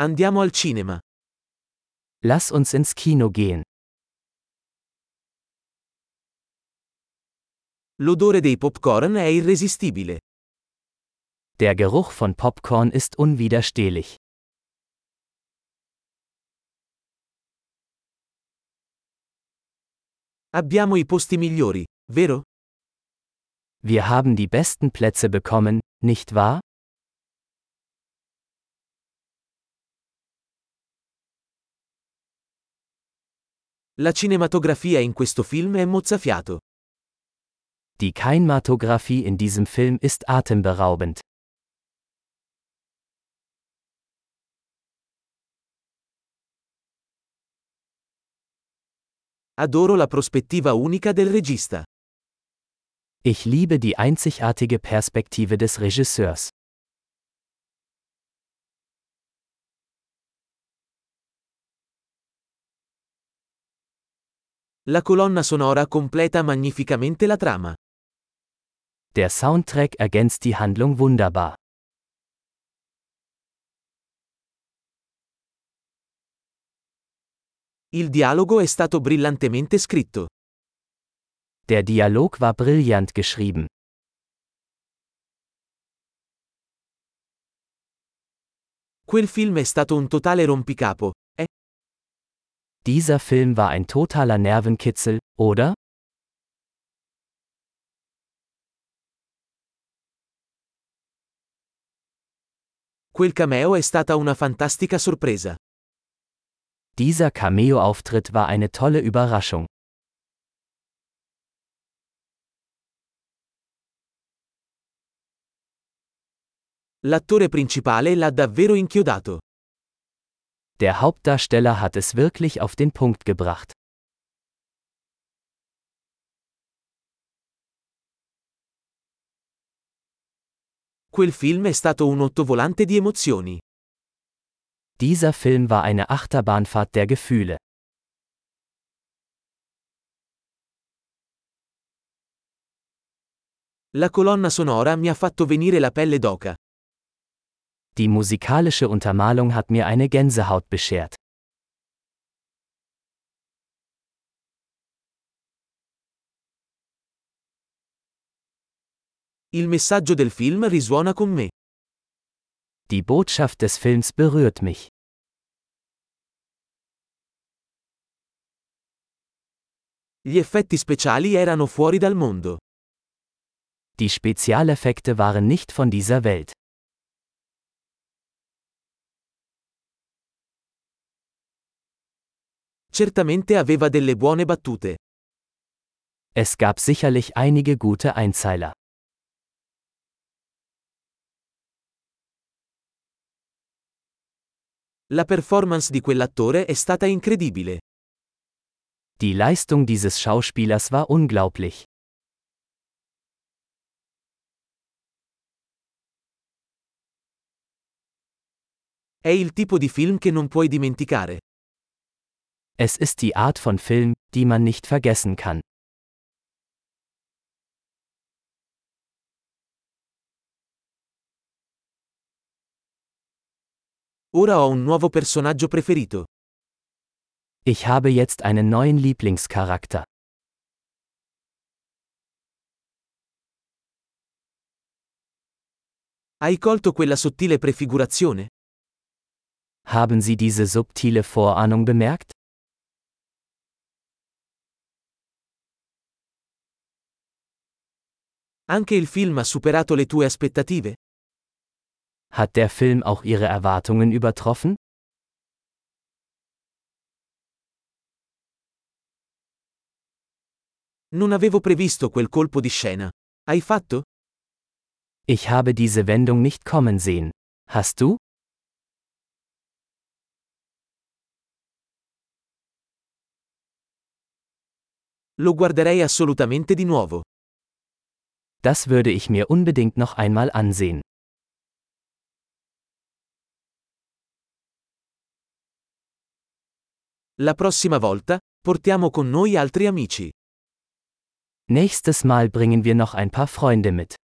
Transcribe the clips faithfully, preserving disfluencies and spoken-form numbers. Andiamo al cinema. Lass uns ins Kino gehen. L'odore dei popcorn è irresistibile. Der Geruch von Popcorn ist unwiderstehlich. Abbiamo i posti migliori, vero? Wir haben die besten Plätze bekommen, nicht wahr? La cinematografia in questo film è mozzafiato. Die Kinematografie in diesem Film ist atemberaubend. Adoro la prospettiva unica del regista. Ich liebe die einzigartige Perspektive des Regisseurs. La colonna sonora completa magnificamente la trama. Der Soundtrack ergänzt die Handlung wunderbar. Il dialogo è stato brillantemente scritto. Der Dialog war brillant geschrieben. Quel film è stato un totale rompicapo, eh? Dieser Film war ein totaler Nervenkitzel, oder? Quel cameo è stata una fantastica sorpresa. Dieser Cameo-Auftritt war eine tolle Überraschung. L'attore principale l'ha davvero inchiodato. Der Hauptdarsteller hat es wirklich auf den Punkt gebracht. Quel film è stato un ottovolante di emozioni. Dieser Film war eine Achterbahnfahrt der Gefühle. La colonna sonora mi ha fatto venire la pelle d'oca. Die musikalische Untermalung hat mir eine Gänsehaut beschert. Il messaggio del film risuona con me. Die Botschaft des Films berührt mich. Gli effetti speciali erano fuori dal mondo. Die Spezialeffekte waren nicht von dieser Welt. Certamente aveva delle buone battute. Es gab sicherlich einige gute Einzeiler. La performance di quell'attore è stata incredibile. Die Leistung dieses Schauspielers war unglaublich. È il tipo di film che non puoi dimenticare. Es ist die Art von Film, die man nicht vergessen kann. Ora ho un nuovo personaggio preferito. Ich habe jetzt einen neuen Lieblingscharakter. Hai colto quella sottile prefigurazione? Haben Sie diese subtile Vorahnung bemerkt? Anche il film ha superato le tue aspettative? Hat der Film auch Ihre Erwartungen übertroffen? Non avevo previsto quel colpo di scena. Hai fatto? Ich habe diese Wendung nicht kommen sehen. Hast du? Lo guarderei assolutamente di nuovo. Das würde ich mir unbedingt noch einmal ansehen. La prossima volta, portiamo con noi altri amici. Nächstes Mal bringen wir noch ein paar Freunde mit.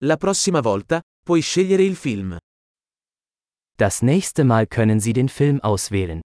La prossima volta, puoi scegliere il film. Das nächste Mal können Sie den Film auswählen.